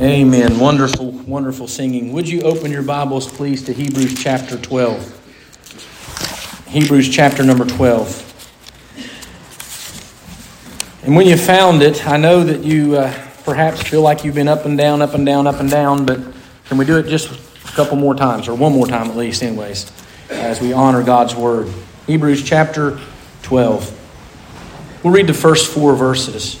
Amen. Wonderful, wonderful singing. Would you open your Bibles, please, to Hebrews chapter 12. Hebrews chapter number 12. And when you found it, I know that you perhaps feel like you've been up and down, but can we do it just a couple more times, or one more time at least, anyways, as we honor God's Word? Hebrews chapter 12. We'll read the first four verses.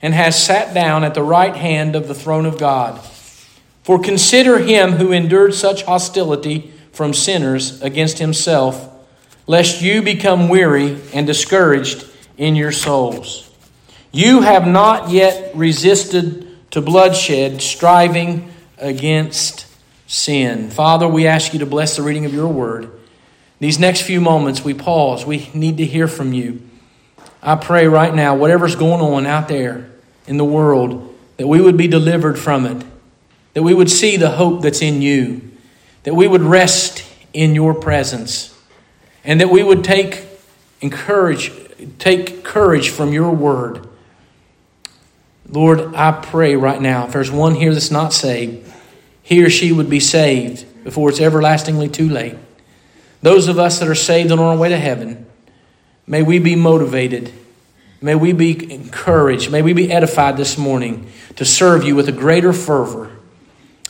and has sat down at the right hand of the throne of God. For consider him who endured such hostility from sinners against himself, lest you become weary and discouraged in your souls. You have not yet resisted to bloodshed, striving against sin. Father, we ask you to bless the reading of your word. These next few moments, we pause. We need to hear from you. I pray right now, whatever's going on out there in the world, that we would be delivered from it, that we would see the hope that's in you, that we would rest in your presence, and that we would take courage from your word. Lord, I pray right now, if there's one here that's not saved, he or she would be saved before it's everlastingly too late. Those of us that are saved and on our way to heaven, may we be motivated. May we be encouraged. May we be edified this morning to serve you with a greater fervor.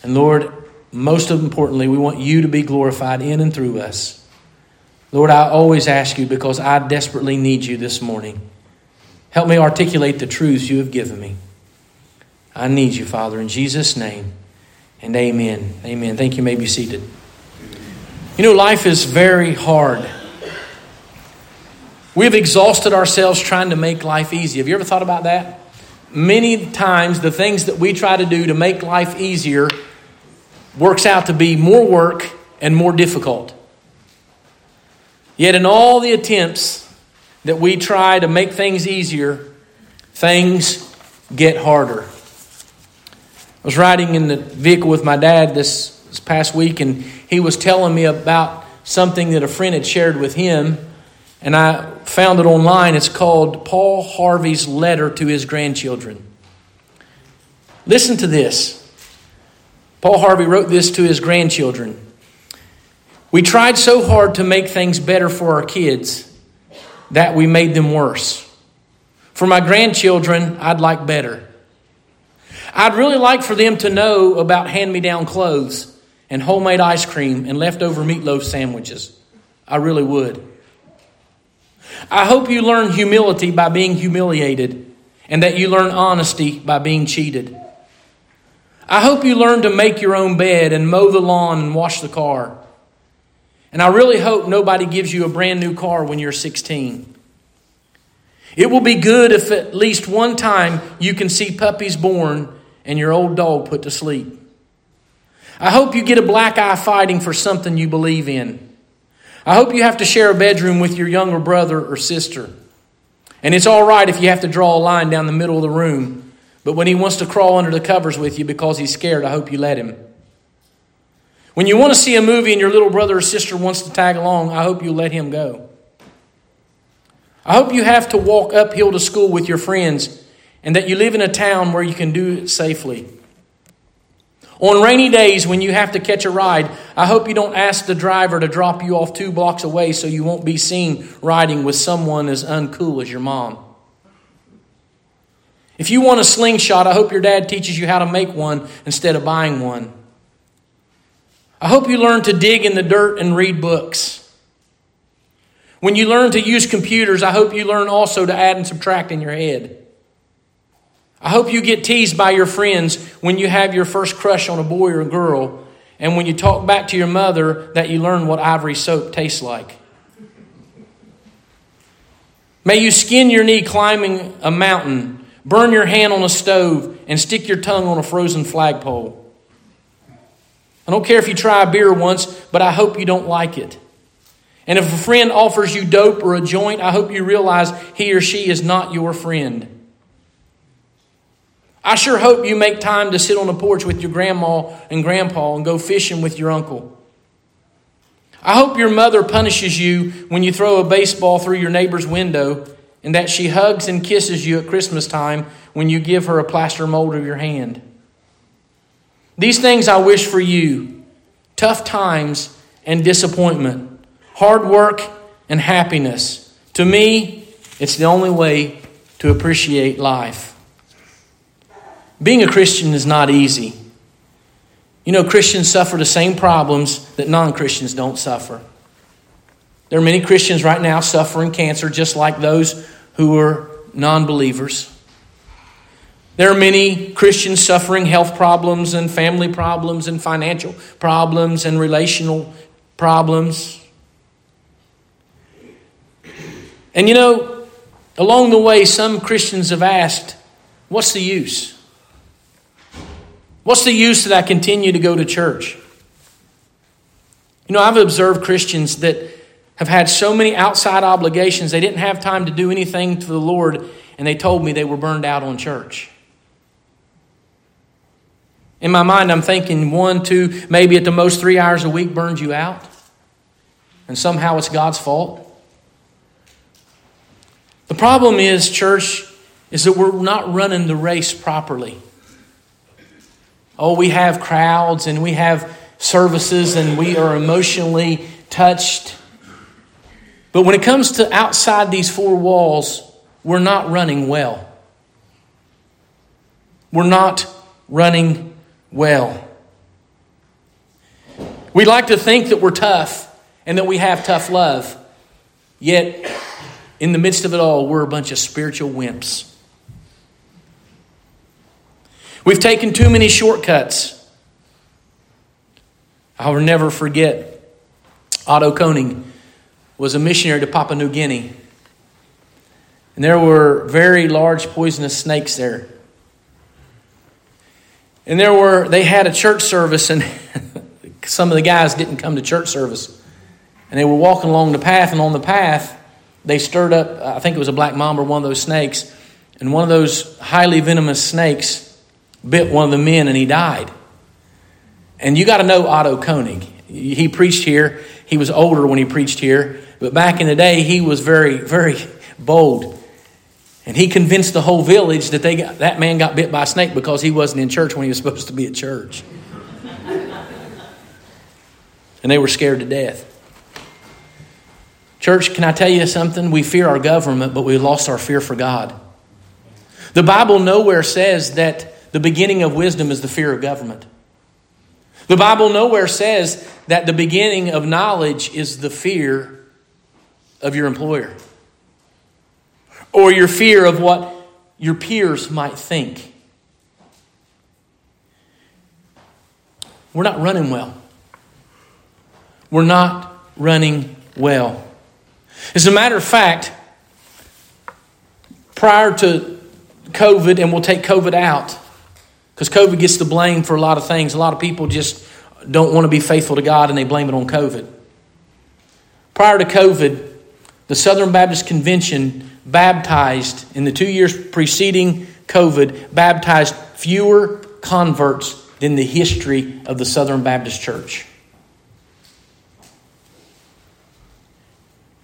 And Lord, most importantly, we want you to be glorified in and through us. Lord, I always ask you because I desperately need you this morning. Help me articulate the truths you have given me. I need you, Father, in Jesus' name. And amen. Amen. Thank you. You may be seated. You know, life is very hard. We've exhausted ourselves trying to make life easy. Have you ever thought about that? Many times the things that we try to do to make life easier works out to be more work and more difficult. Yet in all the attempts that we try to make things easier, things get harder. I was riding in the vehicle with my dad this past week, and he was telling me about something that a friend had shared with him. And I found it online. It's called Paul Harvey's Letter to His Grandchildren. Listen to this. Paul Harvey wrote this to his grandchildren. We tried so hard to make things better for our kids that we made them worse. For my grandchildren, I'd like better. I'd really like for them to know about hand-me-down clothes and homemade ice cream and leftover meatloaf sandwiches. I really would. I hope you learn humility by being humiliated and that you learn honesty by being cheated. I hope you learn to make your own bed and mow the lawn and wash the car. And I really hope nobody gives you a brand new car when you're 16. It will be good if at least one time you can see puppies born and your old dog put to sleep. I hope you get a black eye fighting for something you believe in. I hope you have to share a bedroom with your younger brother or sister. And it's all right if you have to draw a line down the middle of the room. But when he wants to crawl under the covers with you because he's scared, I hope you let him. When you want to see a movie and your little brother or sister wants to tag along, I hope you let him go. I hope you have to walk uphill to school with your friends and that you live in a town where you can do it safely. On rainy days when you have to catch a ride, I hope you don't ask the driver to drop you off 2 blocks away so you won't be seen riding with someone as uncool as your mom. If you want a slingshot, I hope your dad teaches you how to make one instead of buying one. I hope you learn to dig in the dirt and read books. When you learn to use computers, I hope you learn also to add and subtract in your head. I hope you get teased by your friends when you have your first crush on a boy or a girl, and when you talk back to your mother that you learn what ivory soap tastes like. May you skin your knee climbing a mountain, burn your hand on a stove, and stick your tongue on a frozen flagpole. I don't care if you try a beer once, but I hope you don't like it. And if a friend offers you dope or a joint, I hope you realize he or she is not your friend. I sure hope you make time to sit on the porch with your grandma and grandpa and go fishing with your uncle. I hope your mother punishes you when you throw a baseball through your neighbor's window, and that she hugs and kisses you at Christmas time when you give her a plaster mold of your hand. These things I wish for you: tough times and disappointment, hard work and happiness. To me, it's the only way to appreciate life. Being a Christian is not easy. You know, Christians suffer the same problems that non-Christians don't suffer. There are many Christians right now suffering cancer, just like those who are non-believers. There are many Christians suffering health problems and family problems and financial problems and relational problems. And you know, along the way, some Christians have asked, what's the use? What's the use that I continue to go to church? You know, I've observed Christians that have had so many outside obligations, they didn't have time to do anything for the Lord, and they told me they were burned out on church. In my mind, I'm thinking 1, 2, maybe at the most 3 hours a week burns you out, and somehow it's God's fault. The problem is, church, is that we're not running the race properly. Oh, we have crowds and we have services and we are emotionally touched. But when it comes to outside these four walls, we're not running well. We're not running well. We like to think that we're tough and that we have tough love. Yet, in the midst of it all, we're a bunch of spiritual wimps. We've taken too many shortcuts. I'll never forget, Otto Koenig was a missionary to Papua New Guinea. And there were very large poisonous snakes there. And they had a church service, and some of the guys didn't come to church service. And they were walking along the path, and on the path, they stirred up, I think it was a black mamba, one of those snakes. And one of those highly venomous snakes bit one of the men, and he died. And you got to know Otto Koenig. He preached here. He was older when he preached here. But back in the day, he was very, very bold. And he convinced the whole village that that man got bit by a snake because he wasn't in church when he was supposed to be at church. And they were scared to death. Church, can I tell you something? We fear our government, but we lost our fear for God. The Bible nowhere says that the beginning of wisdom is the fear of government. The Bible nowhere says that the beginning of knowledge is the fear of your employer or your fear of what your peers might think. We're not running well. We're not running well. As a matter of fact, prior to COVID, and we'll take COVID out, because COVID gets the blame for a lot of things. A lot of people just don't want to be faithful to God, and they blame it on COVID. Prior to COVID, the Southern Baptist Convention baptized, in the 2 years preceding COVID, baptized fewer converts than the history of the Southern Baptist Church.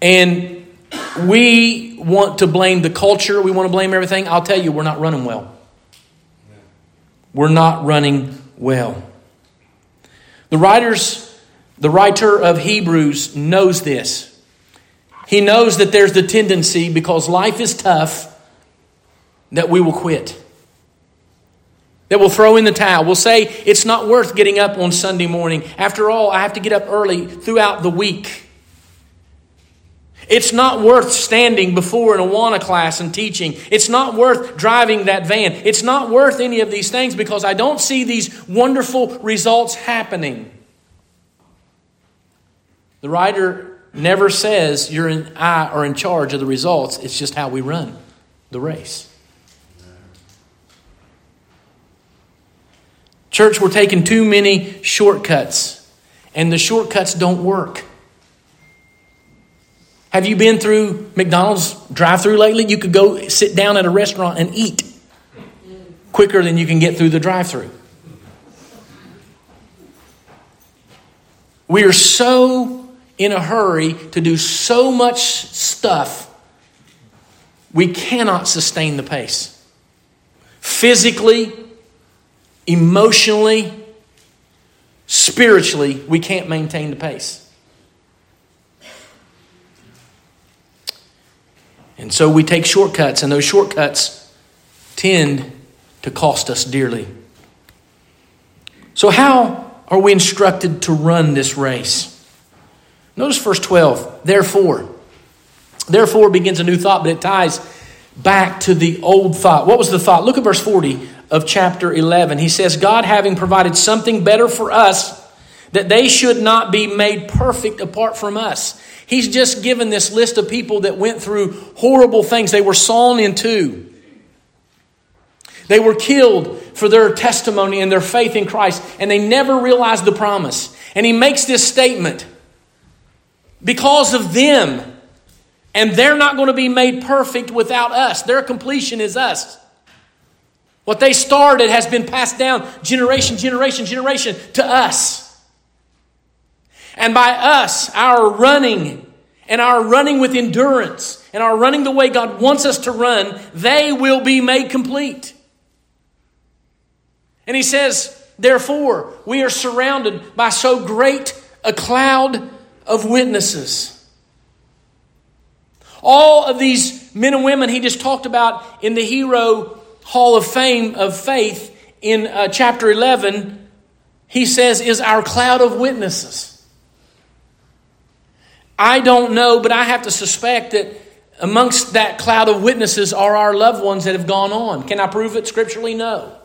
And we want to blame the culture. We want to blame everything. I'll tell you, we're not running well. We're not running well. The writer of Hebrews knows this. He knows that there's the tendency, because life is tough, that we will quit. That we'll throw in the towel. We'll say, it's not worth getting up on Sunday morning. After all, I have to get up early throughout the week. It's not worth standing before an Awana class and teaching. It's not worth driving that van. It's not worth any of these things, because I don't see these wonderful results happening. The writer never says I are in charge of the results. It's just how we run the race. Church, we're taking too many shortcuts, and the shortcuts don't work. Have you been through McDonald's drive-thru lately? You could go sit down at a restaurant and eat quicker than you can get through the drive-thru. We are so in a hurry to do so much stuff, we cannot sustain the pace. Physically, emotionally, spiritually, we can't maintain the pace. And so we take shortcuts, and those shortcuts tend to cost us dearly. So how are we instructed to run this race? Notice verse 12. Therefore. Therefore begins a new thought, but it ties back to the old thought. What was the thought? Look at verse 40 of chapter 11. He says, God having provided something better for us, that they should not be made perfect apart from us. He's just given this list of people that went through horrible things. They were sawn in two. They were killed for their testimony and their faith in Christ, and they never realized the promise. And he makes this statement. Because of them, and they're not going to be made perfect without us. Their completion is us. What they started has been passed down generation to us. And by us, our running, and our running with endurance, and our running the way God wants us to run, they will be made complete. And he says, therefore, we are surrounded by so great a cloud of witnesses. All of these men and women he just talked about in the Hero Hall of Fame of Faith in chapter 11, he says, is our cloud of witnesses. I don't know, but I have to suspect that amongst that cloud of witnesses are our loved ones that have gone on. Can I prove it scripturally? No.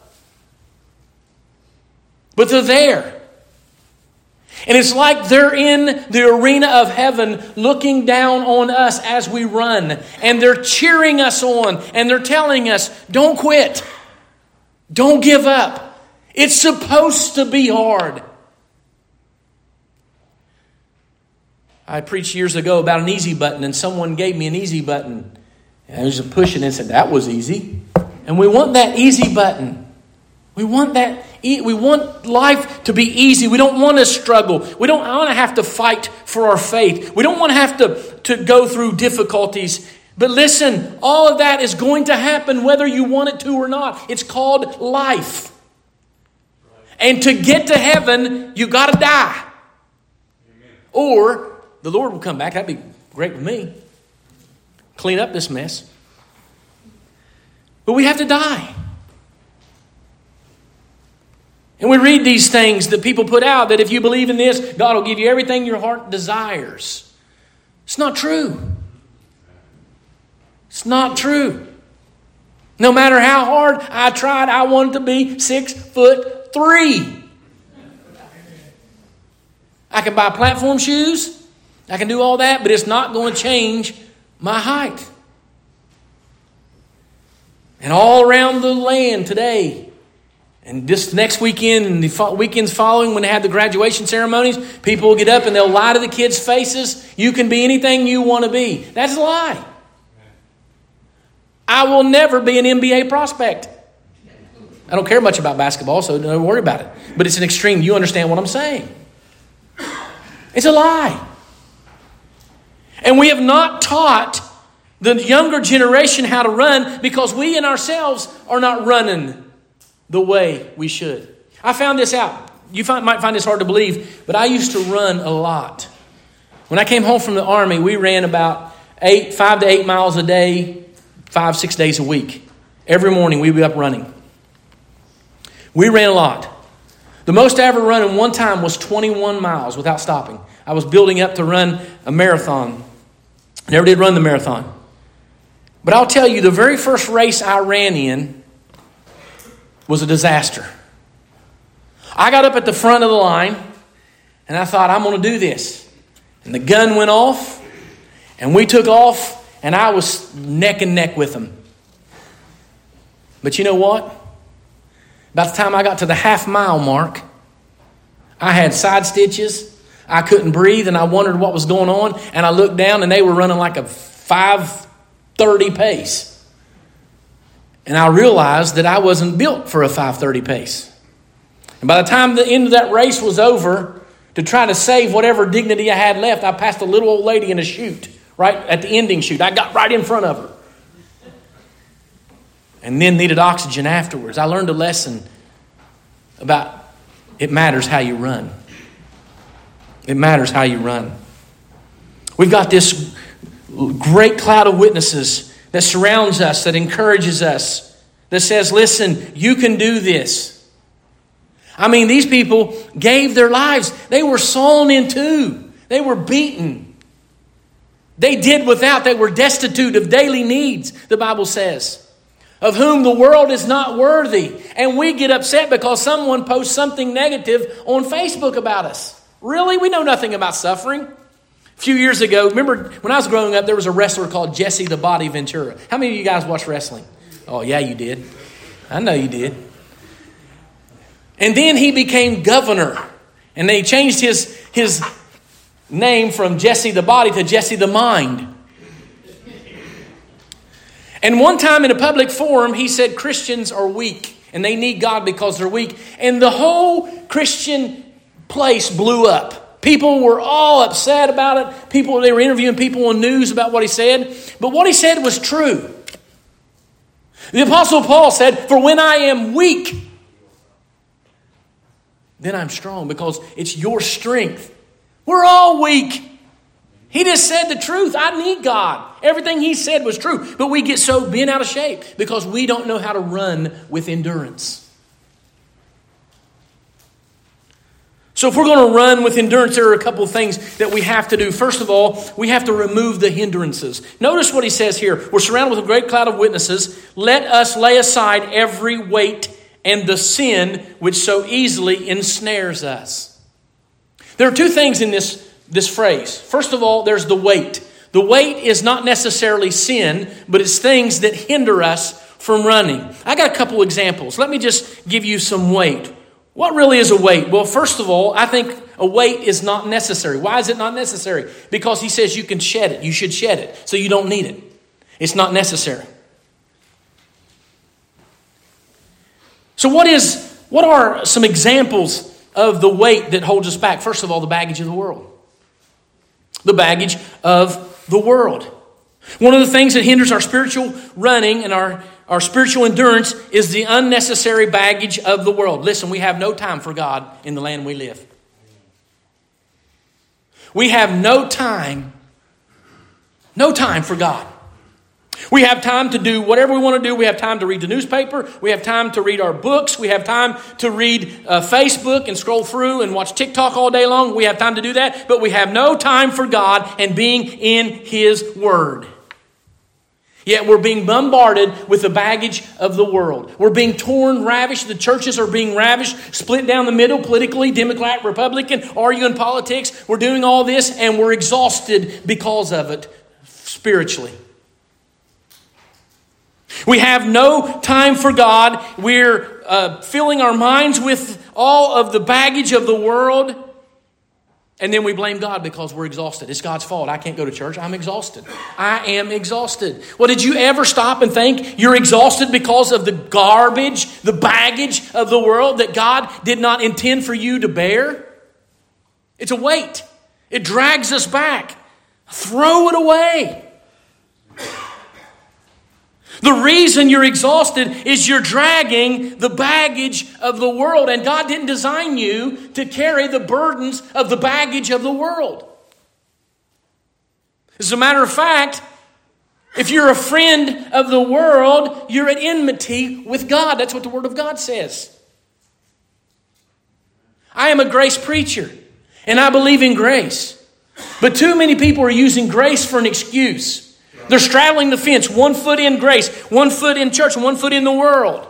But they're there. And it's like they're in the arena of heaven looking down on us as we run. And they're cheering us on. And they're telling us, don't quit. Don't give up. It's supposed to be hard. I preached years ago about an easy button, and someone gave me an easy button. And I was just pushing it and said, that was easy. And we want that easy button. We want life to be easy. We don't want to struggle. We don't want to have to fight for our faith. We don't want to have to go through difficulties. But listen, all of that is going to happen whether you want it to or not. It's called life. And to get to heaven, you got to die. Or the Lord will come back. That'd be great with me. Clean up this mess. But we have to die. And we read these things that people put out that if you believe in this, God will give you everything your heart desires. It's not true. It's not true. No matter how hard I tried, I wanted to be 6'3". I can buy platform shoes. I can do all that, but it's not going to change my height. And all around the land today, and this next weekend and the weekends following when they have the graduation ceremonies, people will get up and they'll lie to the kids' faces. You can be anything you want to be. That's a lie. I will never be an NBA prospect. I don't care much about basketball, so don't worry about it. But it's an extreme. You understand what I'm saying. It's a lie. And we have not taught the younger generation how to run because we in ourselves are not running the way we should. I found this out. Might find this hard to believe, but I used to run a lot. When I came home from the Army, we ran about 5 to 8 miles a day, 5-6 days a week. Every morning we'd be up running. We ran a lot. The most I ever ran in one time was 21 miles without stopping. I was building up to run a marathon. Never did run the marathon. But I'll tell you, the very first race I ran in was a disaster. I got up at the front of the line, and I thought, I'm going to do this. And the gun went off, and we took off, and I was neck and neck with them. But you know what? By the time I got to the half-mile mark, I had side stitches. I couldn't breathe, and I wondered what was going on. And I looked down, and they were running like a 5:30 pace. And I realized that I wasn't built for a 5:30 pace. And by the time the end of that race was over, to try to save whatever dignity I had left, I passed a little old lady in a chute, right at the ending chute. I got right in front of her. And then needed oxygen afterwards. I learned a lesson about it matters how you run. It matters how you run. We've got this great cloud of witnesses that surrounds us, that encourages us, that says, listen, you can do this. I mean, these people gave their lives. They were sawn in two. They were beaten. They did without. They were destitute of daily needs, the Bible says, of whom the world is not worthy. And we get upset because someone posts something negative on Facebook about us. Really? We know nothing about suffering. A few years ago, remember when I was growing up, there was a wrestler called Jesse the Body Ventura. How many of you guys watch wrestling? Oh, yeah, you did. I know you did. And then he became governor. And they changed his name from Jesse the Body to Jesse the Mind. And one time in a public forum, he said Christians are weak and they need God because they're weak. And the whole Christian place blew up. People were all upset about it. They were interviewing people on news about what he said. But what he said was true. The Apostle Paul said, for when I am weak, then I'm strong, because it's your strength. We're all weak. He just said the truth. I need God. Everything he said was true. But we get so bent out of shape because we don't know how to run with endurance. So if we're going to run with endurance, there are a couple of things that we have to do. First of all, we have to remove the hindrances. Notice what he says here. We're surrounded with a great cloud of witnesses. Let us lay aside every weight and the sin which so easily ensnares us. There are two things in this phrase. First of all, there's the weight. The weight is not necessarily sin, but it's things that hinder us from running. I got a couple examples. Let me just give you some weight. What really is a weight? Well, first of all, I think a weight is not necessary. Why is it not necessary? Because he says you can shed it. You should shed it. So you don't need it. It's not necessary. So what are some examples of the weight that holds us back? First of all, the baggage of the world. The baggage of the world. One of the things that hinders our spiritual running and our spiritual endurance is the unnecessary baggage of the world. Listen, we have no time for God in the land we live. We have no time for God. We have time to do whatever we want to do. We have time to read the newspaper. We have time to read our books. We have time to read Facebook and scroll through and watch TikTok all day long. We have time to do that, but we have no time for God and being in His Word. Yet we're being bombarded with the baggage of the world. We're being torn, ravished. The churches are being ravished, split down the middle politically, Democrat, Republican, arguing politics. We're doing all this and we're exhausted because of it spiritually. We have no time for God. We're filling our minds with all of the baggage of the world. And then we blame God because we're exhausted. It's God's fault. I can't go to church. I'm exhausted. I am exhausted. Well, did you ever stop and think you're exhausted because of the garbage, the baggage of the world that God did not intend for you to bear? It's a weight. It drags us back. Throw it away. The reason you're exhausted is you're dragging the baggage of the world. And God didn't design you to carry the burdens of the baggage of the world. As a matter of fact, if you're a friend of the world, you're at enmity with God. That's what the Word of God says. I am a grace preacher, and I believe in grace. But too many people are using grace for an excuse. They're straddling the fence, one foot in grace, one foot in church, and one foot in the world.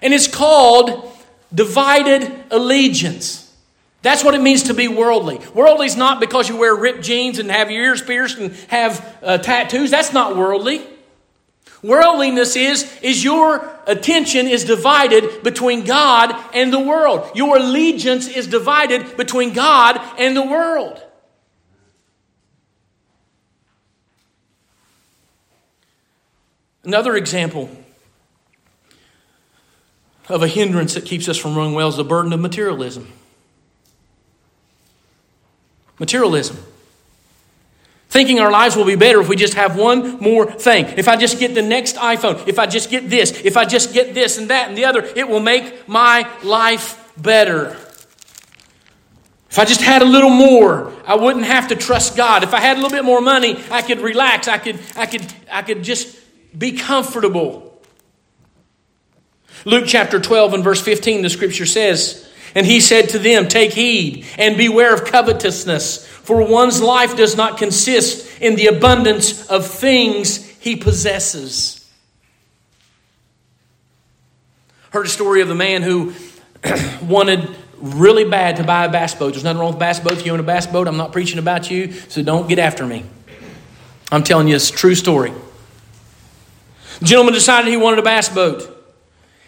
And it's called divided allegiance. That's what it means to be worldly. Worldly is not because you wear ripped jeans and have your ears pierced and have tattoos. That's not worldly. Worldliness is your attention is divided between God and the world. Your allegiance is divided between God and the world. Another example of a hindrance that keeps us from running well is the burden of materialism. Materialism. Thinking our lives will be better if we just have one more thing. If I just get the next iPhone, if I just get this, if I just get this and that and the other, it will make my life better. If I just had a little more, I wouldn't have to trust God. If I had a little bit more money, I could relax. I could just be comfortable. Luke chapter 12 and verse 15, the scripture says, "And he said to them, 'Take heed and beware of covetousness, for one's life does not consist in the abundance of things he possesses.'" Heard a story of a man who wanted really bad to buy a bass boat. There's nothing wrong with bass boats. If you own a bass boat, I'm not preaching about you, so don't get after me. I'm telling you, it's a true story. The gentleman decided he wanted a bass boat.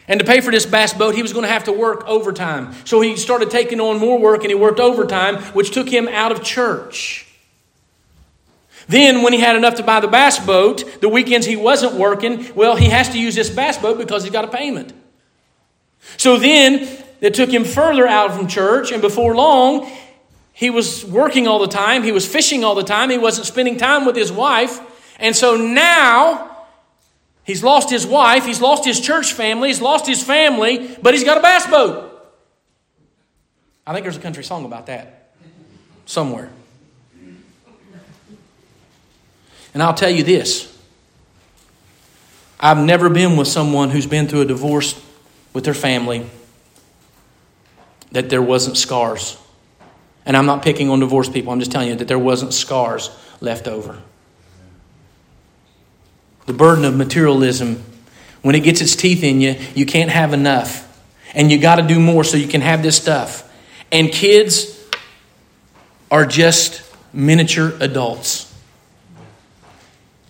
And to pay for this bass boat, he was going to have to work overtime. So he started taking on more work and he worked overtime, which took him out of church. Then when he had enough to buy the bass boat, the weekends he wasn't working, well, he has to use this bass boat because he's got a payment. So then it took him further out from church, and before long, he was working all the time. He was fishing all the time. He wasn't spending time with his wife. And so now, he's lost his wife, he's lost his church family, he's lost his family, but he's got a bass boat. I think there's a country song about that somewhere. And I'll tell you this. I've never been with someone who's been through a divorce with their family that there wasn't scars. And I'm not picking on divorced people. I'm just telling you that there wasn't scars left over. The burden of materialism, when it gets its teeth in you, you can't have enough. And you got to do more so you can have this stuff. And kids are just miniature adults.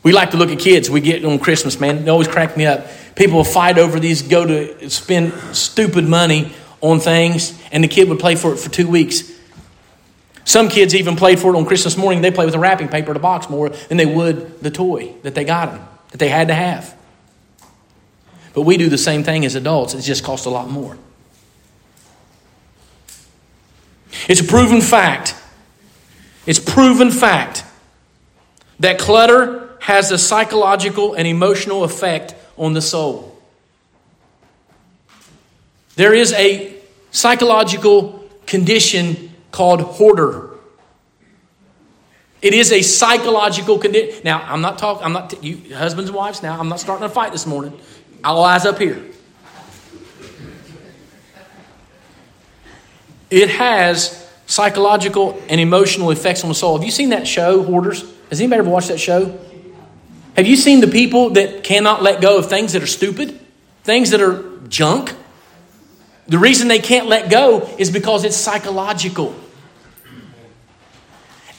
We like to look at kids. We get on Christmas, man. They always crack me up. People will fight over these, go to spend stupid money on things, and the kid would play for it for 2 weeks. Some kids even played for it on Christmas morning. They play with the wrapping paper in a box more than they would the toy that they got them, that they had to have. But we do the same thing as adults. It just costs a lot more. It's a proven fact. It's proven fact that clutter has a psychological and emotional effect on the soul. There is a psychological condition called hoarder. It is a psychological condition. Now, I'm not husbands and wives now. I'm not starting a fight this morning. All eyes up here. It has psychological and emotional effects on the soul. Have you seen that show, Hoarders? Has anybody ever watched that show? Have you seen the people that cannot let go of things that are stupid? Things that are junk? The reason they can't let go is because it's psychological.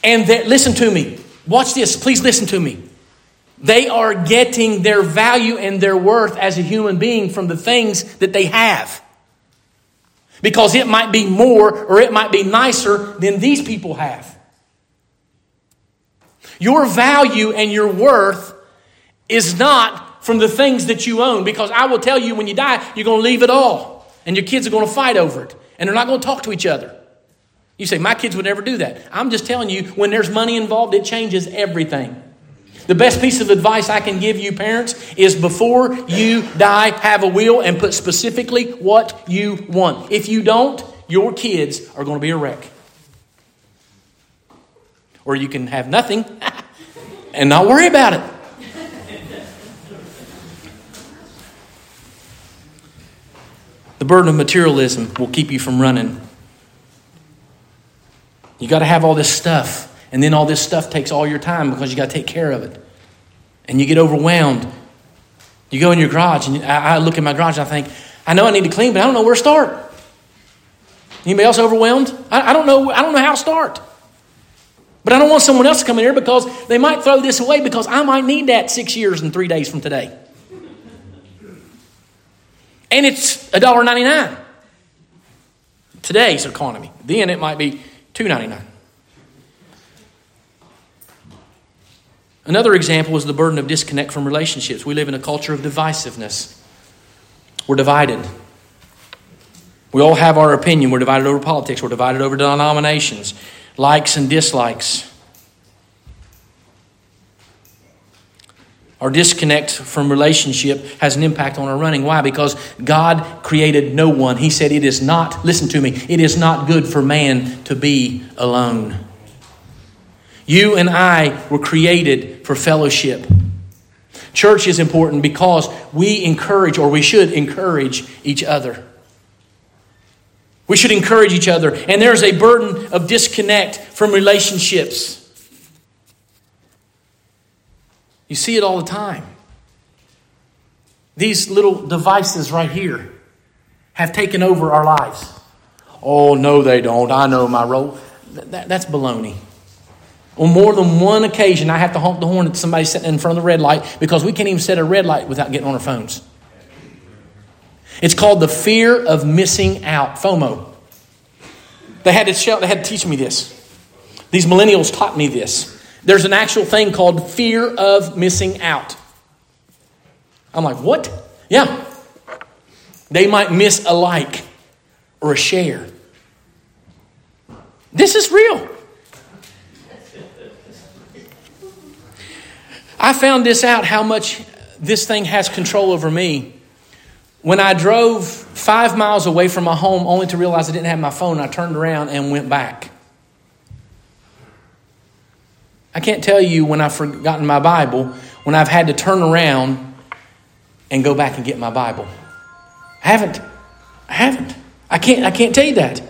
And that, listen to me. Watch this. Please listen to me. They are getting their value and their worth as a human being from the things that they have. Because it might be more or it might be nicer than these people have. Your value and your worth is not from the things that you own. Because I will tell you, when you die, you're going to leave it all. And your kids are going to fight over it. And they're not going to talk to each other. You say, my kids would never do that. I'm just telling you, when there's money involved, it changes everything. The best piece of advice I can give you, parents, is before you die, have a will and put specifically what you want. If you don't, your kids are going to be a wreck. Or you can have nothing and not worry about it. The burden of materialism will keep you from running. You got to have all this stuff, and then all this stuff takes all your time because you got to take care of it. And you get overwhelmed. You go in your garage, and I look in my garage, and I think, I know I need to clean, but I don't know where to start. Anybody else overwhelmed? I don't know how to start. But I don't want someone else to come in here because they might throw this away because I might need that 6 years and 3 days from today. And it's $1.99 today's economy. Then it might be $2.99. Another example is the burden of disconnect from relationships. We live in a culture of divisiveness. We're divided. We all have our opinion. We're divided over politics. We're divided over denominations, likes and dislikes. Our disconnect from relationship has an impact on our running. Why? Because God created no one. He said it is not, listen to me, it is not good for man to be alone. You and I were created for fellowship. Church is important because we encourage, or we should encourage each other. We should encourage each other. And there's a burden of disconnect from relationships. You see it all the time. These little devices right here have taken over our lives. Oh, no, they don't. I know my role. That's baloney. On more than one occasion, I have to honk the horn at somebody sitting in front of the red light because we can't even set a red light without getting on our phones. It's called the fear of missing out, FOMO. They had to teach me this. These millennials taught me this. There's an actual thing called fear of missing out. I'm like, what? Yeah. They might miss a like or a share. This is real. I found this out, how much this thing has control over me. When I drove 5 miles away from my home only to realize I didn't have my phone, I turned around and went back. I can't tell you when I've forgotten my Bible, when I've had to turn around and go back and get my Bible. I haven't. I can't tell you that.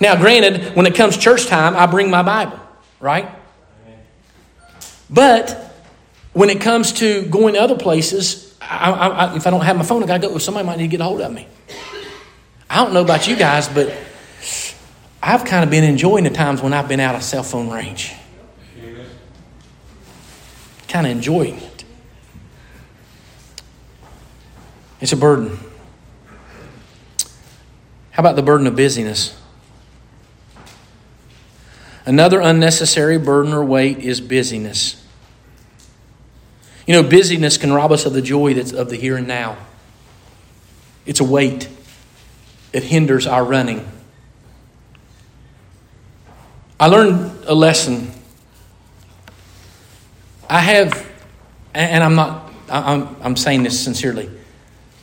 Now, granted, when it comes church time, I bring my Bible, right? But when it comes to going to other places, if I don't have my phone, I gotta go. Somebody might need to get a hold of me. I don't know about you guys, but I've kind of been enjoying the times when I've been out of cell phone range. Kind of enjoying it. It's a burden. How about the burden of busyness? Another unnecessary burden or weight is busyness. You know, busyness can rob us of the joy that's of the here and now. It's a weight. It hinders our running. I learned a lesson. I have, and I'm saying this sincerely,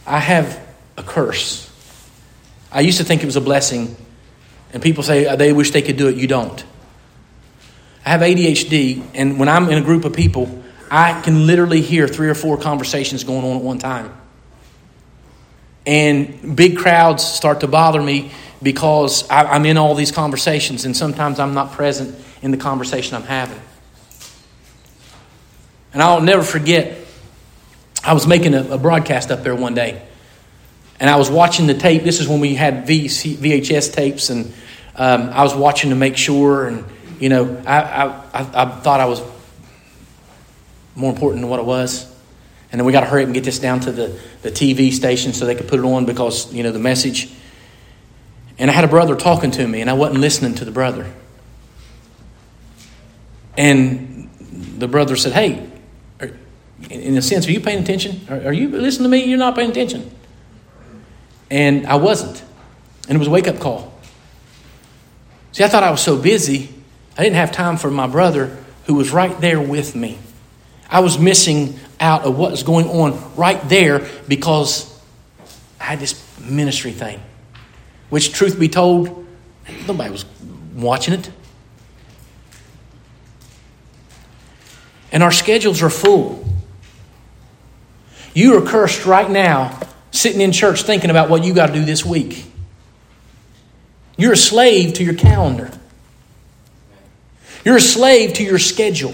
I have a curse. I used to think it was a blessing, and people say they wish they could do it. You don't. I have ADHD, and when I'm in a group of people, I can literally hear 3 or 4 conversations going on at one time. And big crowds start to bother me because I'm in all these conversations, and sometimes I'm not present in the conversation I'm having. And I'll never forget, I was making a broadcast up there one day. And I was watching the tape. This is when we had VHS tapes. And I was watching to make sure. And, you know, I thought I was more important than what it was. And then we got to hurry up and get this down to the TV station so they could put it on because, you know, the message. And I had a brother talking to me. And I wasn't listening to the brother. And the brother said, hey. In a sense, are you paying attention? Are you listening to me? You're not paying attention. And I wasn't. And it was a wake-up call. See, I thought I was so busy, I didn't have time for my brother who was right there with me. I was missing out of what was going on right there because I had this ministry thing, which, truth be told, nobody was watching it. And our schedules are full. You are cursed right now, sitting in church thinking about what you got to do this week. You're a slave to your calendar. You're a slave to your schedule.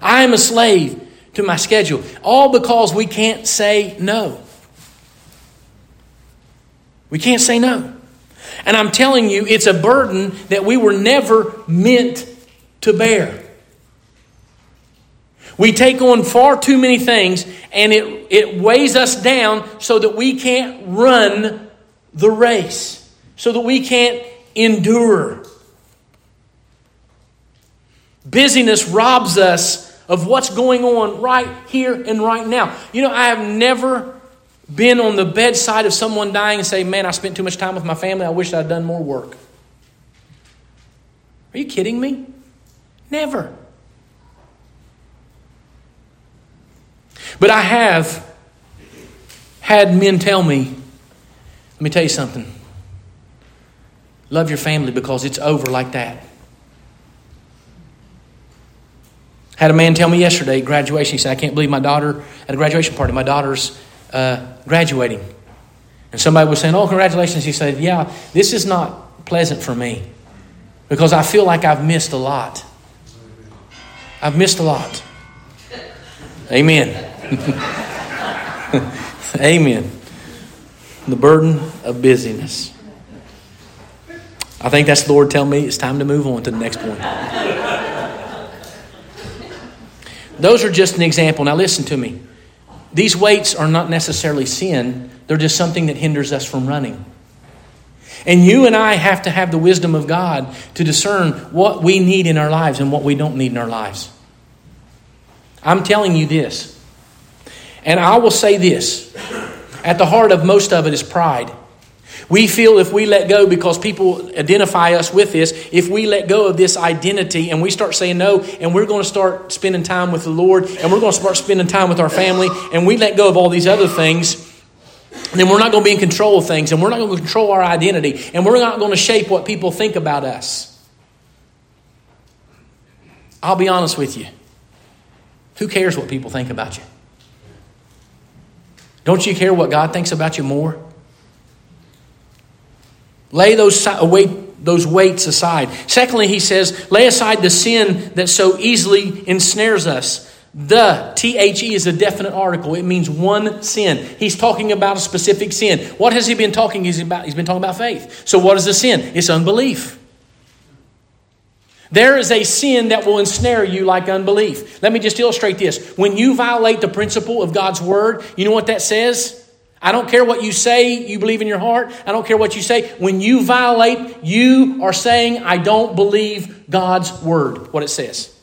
I am a slave to my schedule. All because we can't say no. We can't say no. And I'm telling you, it's a burden that we were never meant to bear. We take on far too many things, and it weighs us down so that we can't run the race, so that we can't endure. Busyness robs us of what's going on right here and right now. You know, I have never been on the bedside of someone dying and say, man, I spent too much time with my family. I wish I'd done more work. Are you kidding me? Never. But I have had men tell me, let me tell you something. Love your family because it's over like that. Had a man tell me yesterday at graduation, he said, I can't believe my daughter, at a graduation party, my daughter's graduating. And somebody was saying, oh, congratulations. He said, yeah, this is not pleasant for me because I feel like I've missed a lot. I've missed a lot. Amen. Amen. The burden of busyness. I think that's the Lord telling me it's time to move on to the next one. Those are just an example. Now listen to me. These weights are not necessarily sin. They're just something that hinders us from running. And you and I have to have the wisdom of God to discern what we need in our lives and what we don't need in our lives. I'm telling you this. And I will say this. At the heart of most of it is pride. We feel if we let go, because people identify us with this, if we let go of this identity and we start saying no, and we're going to start spending time with the Lord, and we're going to start spending time with our family, and we let go of all these other things, then we're not going to be in control of things, and we're not going to control our identity, and we're not going to shape what people think about us. I'll be honest with you. Who cares what people think about you? Don't you care what God thinks about you more? Lay those weights aside. Secondly, he says, lay aside the sin that so easily ensnares us. The, T-H-E is a definite article. It means one sin. He's talking about a specific sin. What has he been talking about? He's been talking about faith. So what is the sin? It's unbelief. There is a sin that will ensnare you like unbelief. Let me just illustrate this. When you violate the principle of God's word, you know what that says? I don't care what you say you believe in your heart. I don't care what you say. When you violate, you are saying, I don't believe God's word, what it says.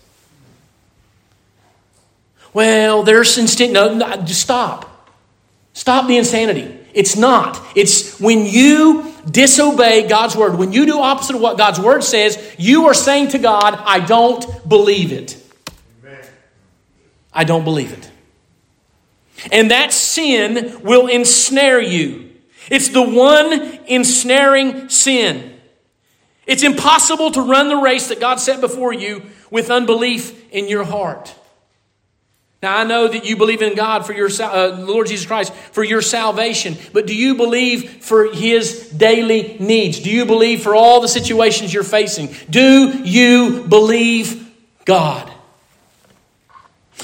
Well, there's instant. No, just stop. Stop the insanity. It's not. It's when you disobey God's word, when you do opposite of what God's word says, you are saying to God, I don't believe it. Amen. I don't believe it. And that sin will ensnare you. It's the one ensnaring sin. It's impossible to run the race that God set before you with unbelief in your heart. Now, I know that you believe in God for your Lord Jesus Christ for your salvation, but do you believe for His daily needs? Do you believe for all the situations you're facing? Do you believe God?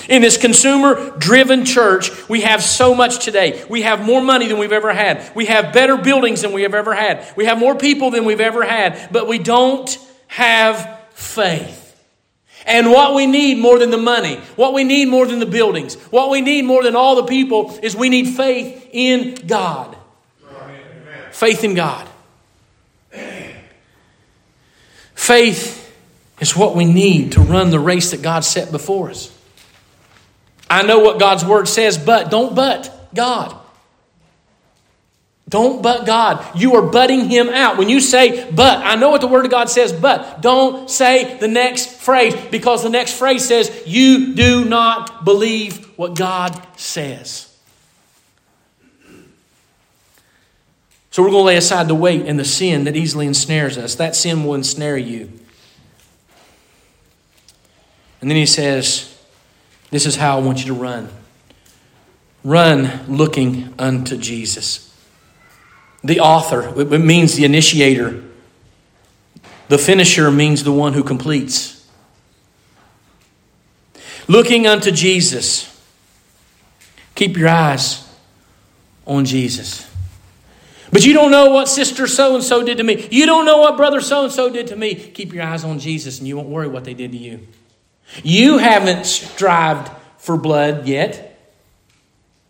In this consumer-driven church, we have so much today. We have more money than we've ever had. We have better buildings than we have ever had. We have more people than we've ever had. But we don't have faith. And what we need more than the money, what we need more than the buildings, what we need more than all the people is we need faith in God. Amen. Faith in God. Faith is what we need to run the race that God set before us. I know what God's word says, but don't butt God. Don't butt God. You are butting Him out. When you say, but, I know what the word of God says, but, don't say the next phrase, because the next phrase says, you do not believe what God says. So we're going to lay aside the weight and the sin that easily ensnares us. That sin will ensnare you. And then he says, this is how I want you to run. Run looking unto Jesus. The author, it means the initiator. The finisher means the one who completes. Looking unto Jesus. Keep your eyes on Jesus. But you don't know what sister so-and-so did to me. You don't know what brother so-and-so did to me. Keep your eyes on Jesus and you won't worry what they did to you. You haven't strived for blood yet.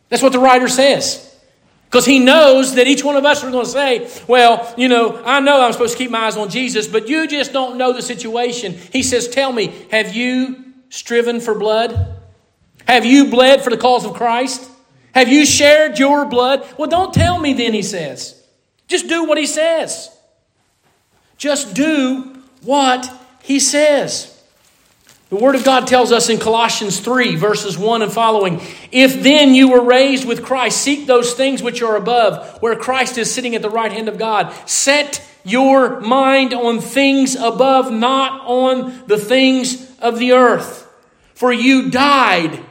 That's what the writer says. Because he knows that each one of us are going to say, well, you know I'm supposed to keep my eyes on Jesus, but you just don't know the situation. He says, tell me, have you striven for blood? Have you bled for the cause of Christ? Have you shared your blood? Well, don't tell me then, he says. Just do what he says. Just do what he says. The Word of God tells us in Colossians 3, verses 1 and following, if then you were raised with Christ, seek those things which are above, where Christ is sitting at the right hand of God. Set your mind on things above, not on the things of the earth. For you died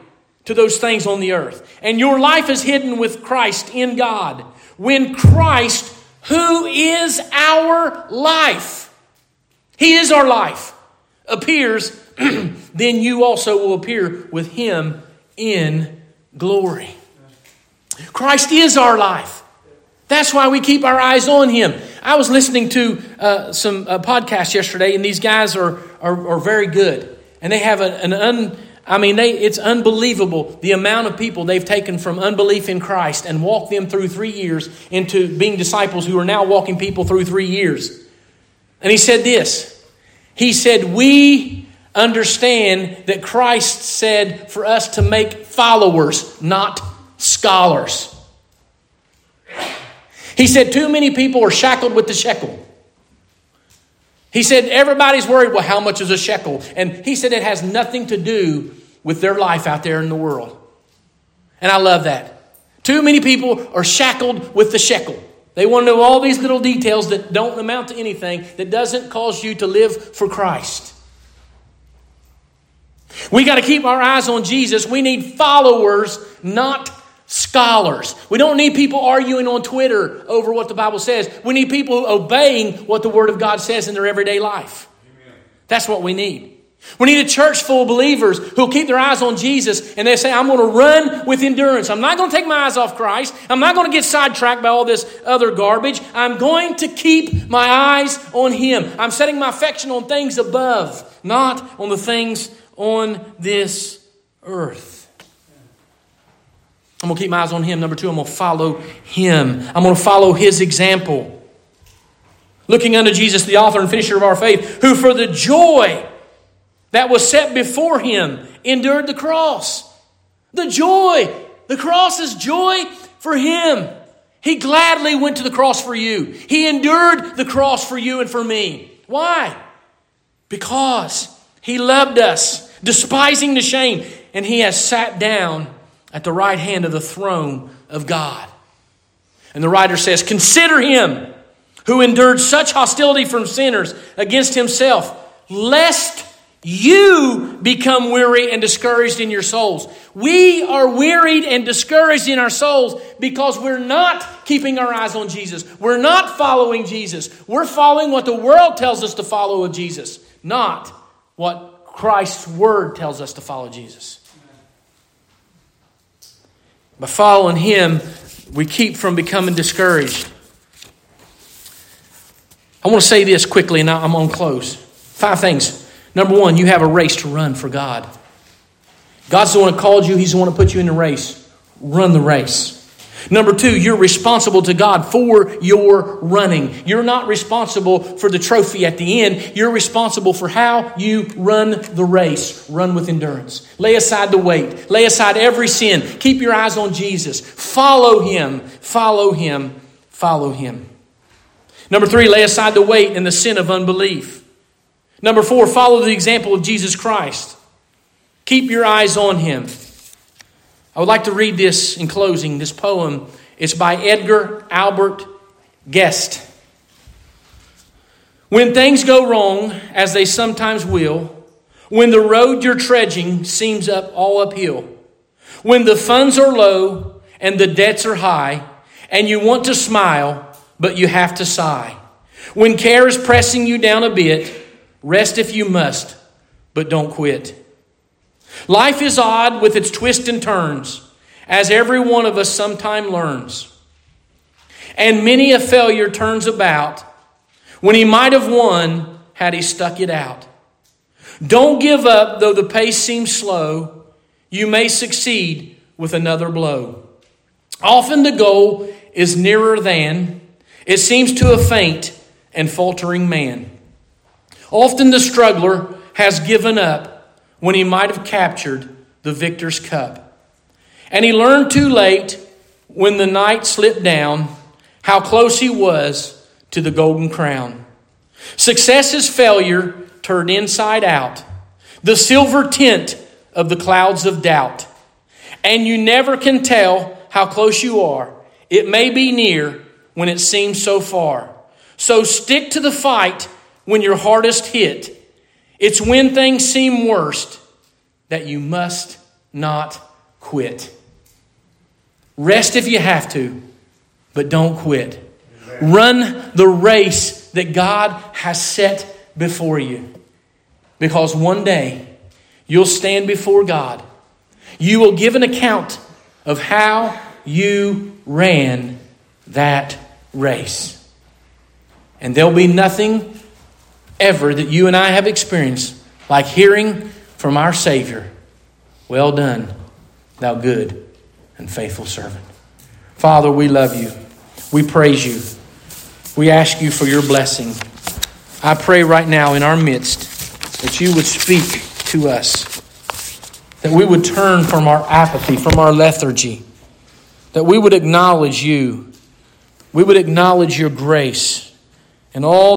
to those things on the earth, and your life is hidden with Christ in God. When Christ, who is our life, He is our life, appears, then you also will appear with Him in glory. Christ is our life. That's why we keep our eyes on Him. I was listening to some podcasts yesterday, and these guys are very good. And they have it's unbelievable the amount of people they've taken from unbelief in Christ and walked them through 3 years into being disciples who are now walking people through 3 years. And he said this. He said, we understand that Christ said for us to make followers, not scholars. He said, too many people are shackled with the shekel. He said, everybody's worried, well, how much is a shekel? And he said it has nothing to do with their life out there in the world. And I love that. Too many people are shackled with the shekel. They want to know all these little details that don't amount to anything, that doesn't cause you to live for Christ. We got to keep our eyes on Jesus. We need followers, not scholars. We don't need people arguing on Twitter over what the Bible says. We need people obeying what the Word of God says in their everyday life. Amen. That's what we need. We need a church full of believers who'll keep their eyes on Jesus and they say, I'm going to run with endurance. I'm not going to take my eyes off Christ. I'm not going to get sidetracked by all this other garbage. I'm going to keep my eyes on Him. I'm setting my affection on things above, not on the things on this earth. I'm going to keep my eyes on Him. Number two, I'm going to follow Him. I'm going to follow His example. Looking unto Jesus, the author and finisher of our faith, who for the joy that was set before Him endured the cross. The joy. The cross is joy for Him. He gladly went to the cross for you. He endured the cross for you and for me. Why? Because He loved us, despising the shame, and He has sat down at the right hand of the throne of God. And the writer says, consider Him who endured such hostility from sinners against Himself, lest you become weary and discouraged in your souls. We are wearied and discouraged in our souls because we're not keeping our eyes on Jesus. We're not following Jesus. We're following what the world tells us to follow of Jesus, not what Christ's Word tells us to follow Jesus. By following Him, we keep from becoming discouraged. I want to say this quickly, and I'm on close. 5 things. Number 1, you have a race to run for God. God's the one who called you. He's the one who put you in the race. Run the race. Number 2, you're responsible to God for your running. You're not responsible for the trophy at the end. You're responsible for how you run the race. Run with endurance. Lay aside the weight. Lay aside every sin. Keep your eyes on Jesus. Follow Him. Follow Him. Follow Him. Number 3, lay aside the weight and the sin of unbelief. Number 4, follow the example of Jesus Christ. Keep your eyes on Him. I would like to read this in closing, this poem. It's by Edgar Albert Guest. When things go wrong, as they sometimes will, when the road you're trudging seems all uphill, when the funds are low and the debts are high, and you want to smile, but you have to sigh. When care is pressing you down a bit, rest if you must, but don't quit. Life is odd with its twists and turns, as every one of us sometime learns. And many a failure turns about when he might have won had he stuck it out. Don't give up, though the pace seems slow. you may succeed with another blow. Often the goal is nearer than it seems to a faint and faltering man. Often the struggler has given up when he might have captured the victor's cup. And he learned too late, when the night slipped down, how close he was to the golden crown. Success is failure turned inside out, the silver tint of the clouds of doubt. And you never can tell how close you are. It may be near when it seems so far. So stick to the fight when you're hardest hit. It's when things seem worst that you must not quit. Rest if you have to, but don't quit. Amen. Run the race that God has set before you, because one day you'll stand before God. You will give an account of how you ran that race. And there'll be nothing ever that you and I have experienced like hearing from our Savior, "Well done, thou good and faithful servant." Father, we love you. We praise you. We ask you for your blessing. I pray right now in our midst that you would speak to us, that we would turn from our apathy, from our lethargy, that we would acknowledge you. We would acknowledge your grace and all